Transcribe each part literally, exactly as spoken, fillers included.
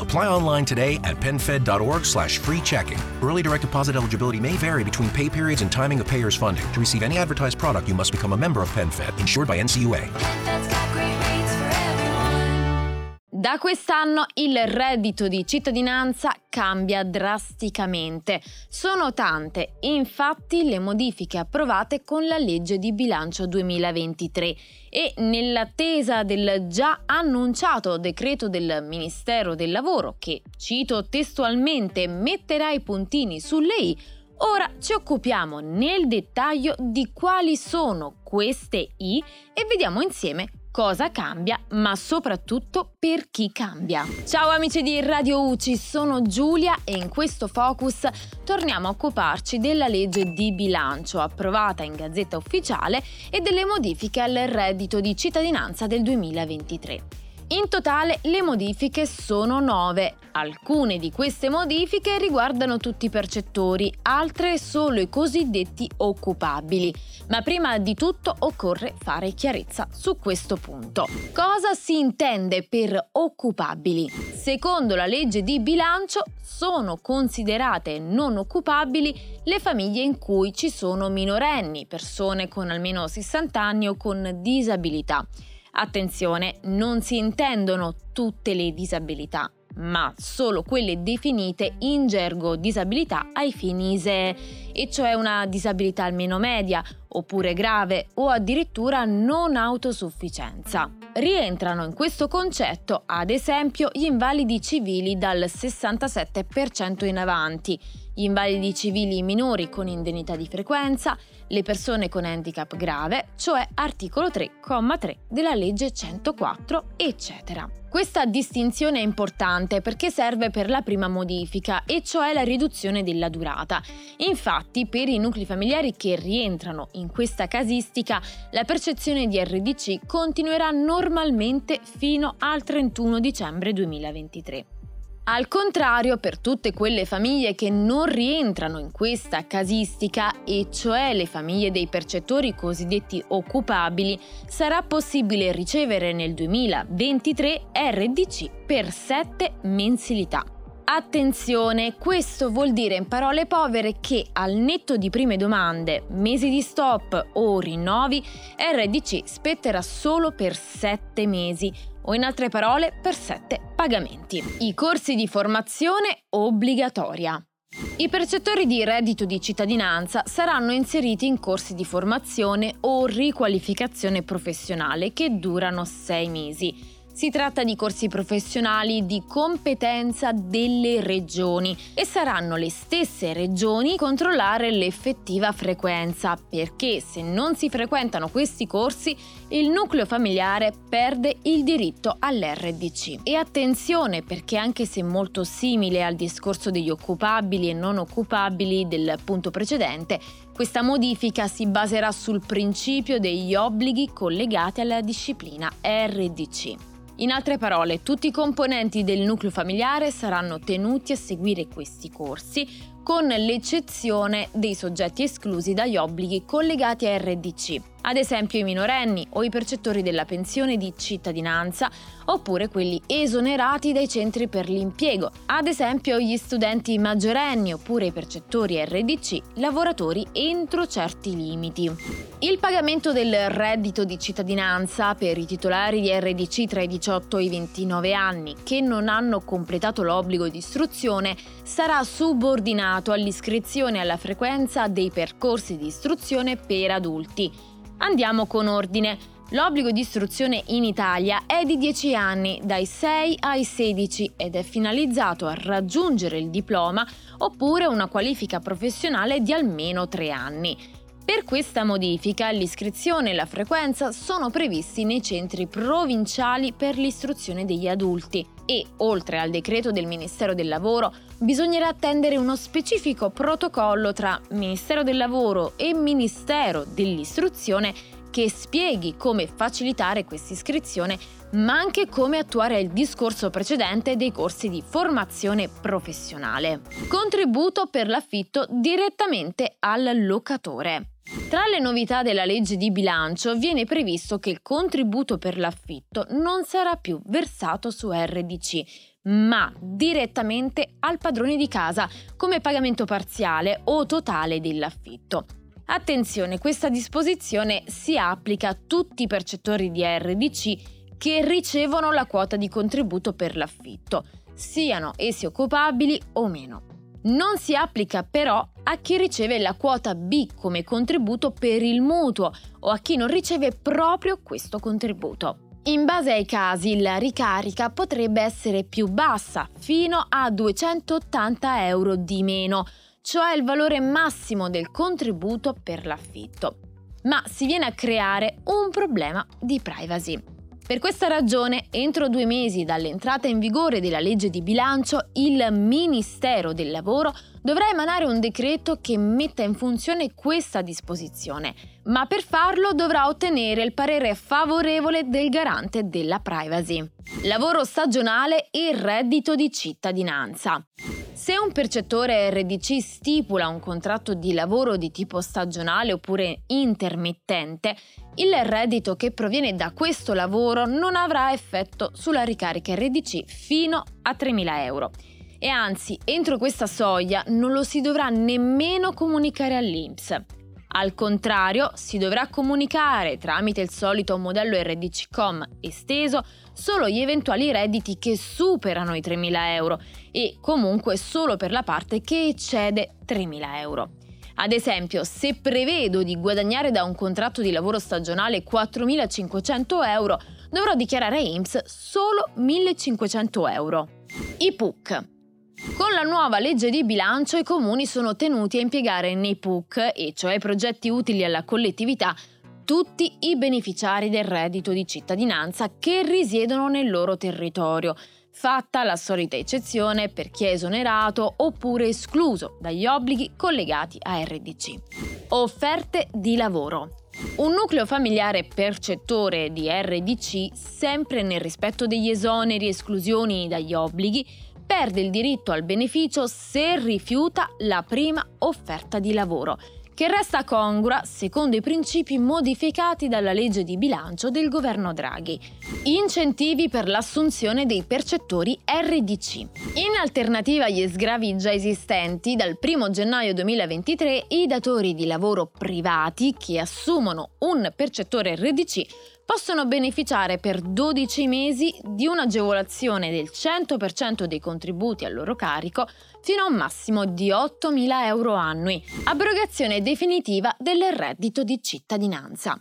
Apply online today at PenFed.org slash free checking. Early direct deposit eligibility may vary between pay periods and timing of payer's funding. To receive any advertised product, you must become a member of PenFed, insured by N C U A. Da quest'anno il reddito di cittadinanza cambia drasticamente. Sono tante, infatti, le modifiche approvate con la legge di bilancio duemilaventitré e nell'attesa del già annunciato decreto del Ministero del Lavoro che, cito testualmente, metterà i puntini sulle i, ora ci occupiamo nel dettaglio di quali sono queste i e vediamo insieme cosa cambia, ma soprattutto per chi cambia. Ciao amici di Radio Uci, sono Giulia e in questo Focus torniamo a occuparci della legge di bilancio approvata in Gazzetta Ufficiale e delle modifiche al reddito di cittadinanza del duemilaventitré. In totale le modifiche sono nove. Alcune di queste modifiche riguardano tutti i percettori, altre solo i cosiddetti occupabili. Ma prima di tutto occorre fare chiarezza su questo punto. Cosa si intende per occupabili? Secondo la legge di bilancio sono considerate non occupabili le famiglie in cui ci sono minorenni, persone con almeno sessanta anni o con disabilità. Attenzione, non si intendono tutte le disabilità, ma solo quelle definite in gergo disabilità ai fini I S E E, e cioè una disabilità almeno media, oppure grave o addirittura non autosufficienza. Rientrano in questo concetto, ad esempio, gli invalidi civili dal sessantasette per cento in avanti, gli invalidi civili minori con indennità di frequenza, le persone con handicap grave, cioè articolo tre, comma tre della legge centoquattro, eccetera. Questa distinzione è importante perché serve per la prima modifica, e cioè la riduzione della durata. Infatti, per i nuclei familiari che rientrano in questa casistica, la percezione di R D C continuerà normalmente fino al trentuno dicembre duemilaventitré. Al contrario, per tutte quelle famiglie che non rientrano in questa casistica, e cioè le famiglie dei percettori cosiddetti occupabili, sarà possibile ricevere nel duemilaventitré R D C per sette mensilità. Attenzione, questo vuol dire in parole povere che al netto di prime domande, mesi di stop o rinnovi, R D C spetterà solo per sette mesi, o in altre parole per sette pagamenti. I corsi di formazione obbligatoria. I percettori di reddito di cittadinanza saranno inseriti in corsi di formazione o riqualificazione professionale che durano sei mesi. Si tratta di corsi professionali di competenza delle regioni e saranno le stesse regioni a controllare l'effettiva frequenza, perché se non si frequentano questi corsi il nucleo familiare perde il diritto all'R D C. E attenzione, perché anche se molto simile al discorso degli occupabili e non occupabili del punto precedente, questa modifica si baserà sul principio degli obblighi collegati alla disciplina R D C. In altre parole, tutti i componenti del nucleo familiare saranno tenuti a seguire questi corsi, con l'eccezione dei soggetti esclusi dagli obblighi collegati a R D C, ad esempio i minorenni o i percettori della pensione di cittadinanza, oppure quelli esonerati dai centri per l'impiego, ad esempio gli studenti maggiorenni oppure i percettori R D C, lavoratori entro certi limiti. Il pagamento del reddito di cittadinanza per i titolari di R D C tra i diciotto e i ventinove anni che non hanno completato l'obbligo di istruzione sarà subordinato all'iscrizione alla frequenza dei percorsi di istruzione per adulti. Andiamo con ordine. L'obbligo di istruzione in Italia è di dieci anni, dai sei ai sedici, ed è finalizzato a raggiungere il diploma oppure una qualifica professionale di almeno tre anni. Per questa modifica l'iscrizione e la frequenza sono previsti nei centri provinciali per l'istruzione degli adulti e, oltre al decreto del Ministero del Lavoro, bisognerà attendere uno specifico protocollo tra Ministero del Lavoro e Ministero dell'Istruzione che spieghi come facilitare questa iscrizione, ma anche come attuare il discorso precedente dei corsi di formazione professionale. Contributo per l'affitto direttamente al locatore. Tra le novità della legge di bilancio viene previsto che il contributo per l'affitto non sarà più versato su R D C, ma direttamente al padrone di casa come pagamento parziale o totale dell'affitto. Attenzione, questa disposizione si applica a tutti i percettori di R D C che ricevono la quota di contributo per l'affitto, siano essi occupabili o meno. Non si applica però a chi riceve la quota B come contributo per il mutuo o a chi non riceve proprio questo contributo. In base ai casi, la ricarica potrebbe essere più bassa, fino a duecentottanta euro di meno, cioè il valore massimo del contributo per l'affitto. Ma si viene a creare un problema di privacy. Per questa ragione, entro due mesi dall'entrata in vigore della legge di bilancio, il Ministero del Lavoro dovrà emanare un decreto che metta in funzione questa disposizione, ma per farlo dovrà ottenere il parere favorevole del Garante della Privacy. Lavoro stagionale e reddito di cittadinanza. Se un percettore R D C stipula un contratto di lavoro di tipo stagionale oppure intermittente, il reddito che proviene da questo lavoro non avrà effetto sulla ricarica R D C fino a tremila euro. E anzi, entro questa soglia non lo si dovrà nemmeno comunicare all'I N P S. Al contrario, si dovrà comunicare tramite il solito modello R D C com esteso solo gli eventuali redditi che superano i tremila euro e comunque solo per la parte che eccede tremila euro. Ad esempio, se prevedo di guadagnare da un contratto di lavoro stagionale quattromilacinquecento euro, dovrò dichiarare a I N P S solo millecinquecento euro. I P U C. Con la nuova legge di bilancio i comuni sono tenuti a impiegare nei P U C, e cioè progetti utili alla collettività, tutti i beneficiari del reddito di cittadinanza che risiedono nel loro territorio, fatta la solita eccezione per chi è esonerato oppure escluso dagli obblighi collegati a R D C. Offerte di lavoro. Un nucleo familiare percettore di R D C, sempre nel rispetto degli esoneri e esclusioni dagli obblighi, perde il diritto al beneficio se rifiuta la prima offerta di lavoro, che resta congrua secondo i principi modificati dalla legge di bilancio del governo Draghi. Incentivi per l'assunzione dei percettori R D C. In alternativa agli sgravi già esistenti, dal primo gennaio duemilaventitré i datori di lavoro privati che assumono un percettore R D C possono beneficiare per dodici mesi di un'agevolazione del cento per cento dei contributi a loro carico fino a un massimo di ottomila euro annui, abrogazione definitiva del reddito di cittadinanza.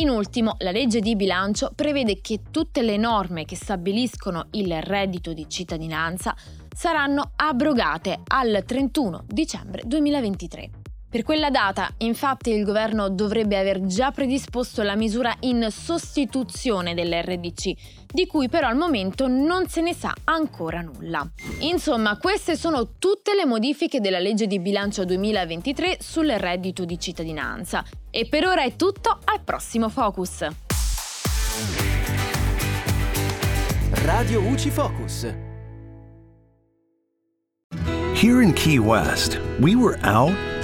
In ultimo, la legge di bilancio prevede che tutte le norme che stabiliscono il reddito di cittadinanza saranno abrogate al trentuno dicembre duemilaventitré. Per quella data, infatti, il governo dovrebbe aver già predisposto la misura in sostituzione dell'R D C, di cui però al momento non se ne sa ancora nulla. Insomma, queste sono tutte le modifiche della legge di bilancio duemilaventitré sul reddito di cittadinanza. E per ora è tutto, al prossimo Focus. Radio Uci Focus. Here in Key West, we were out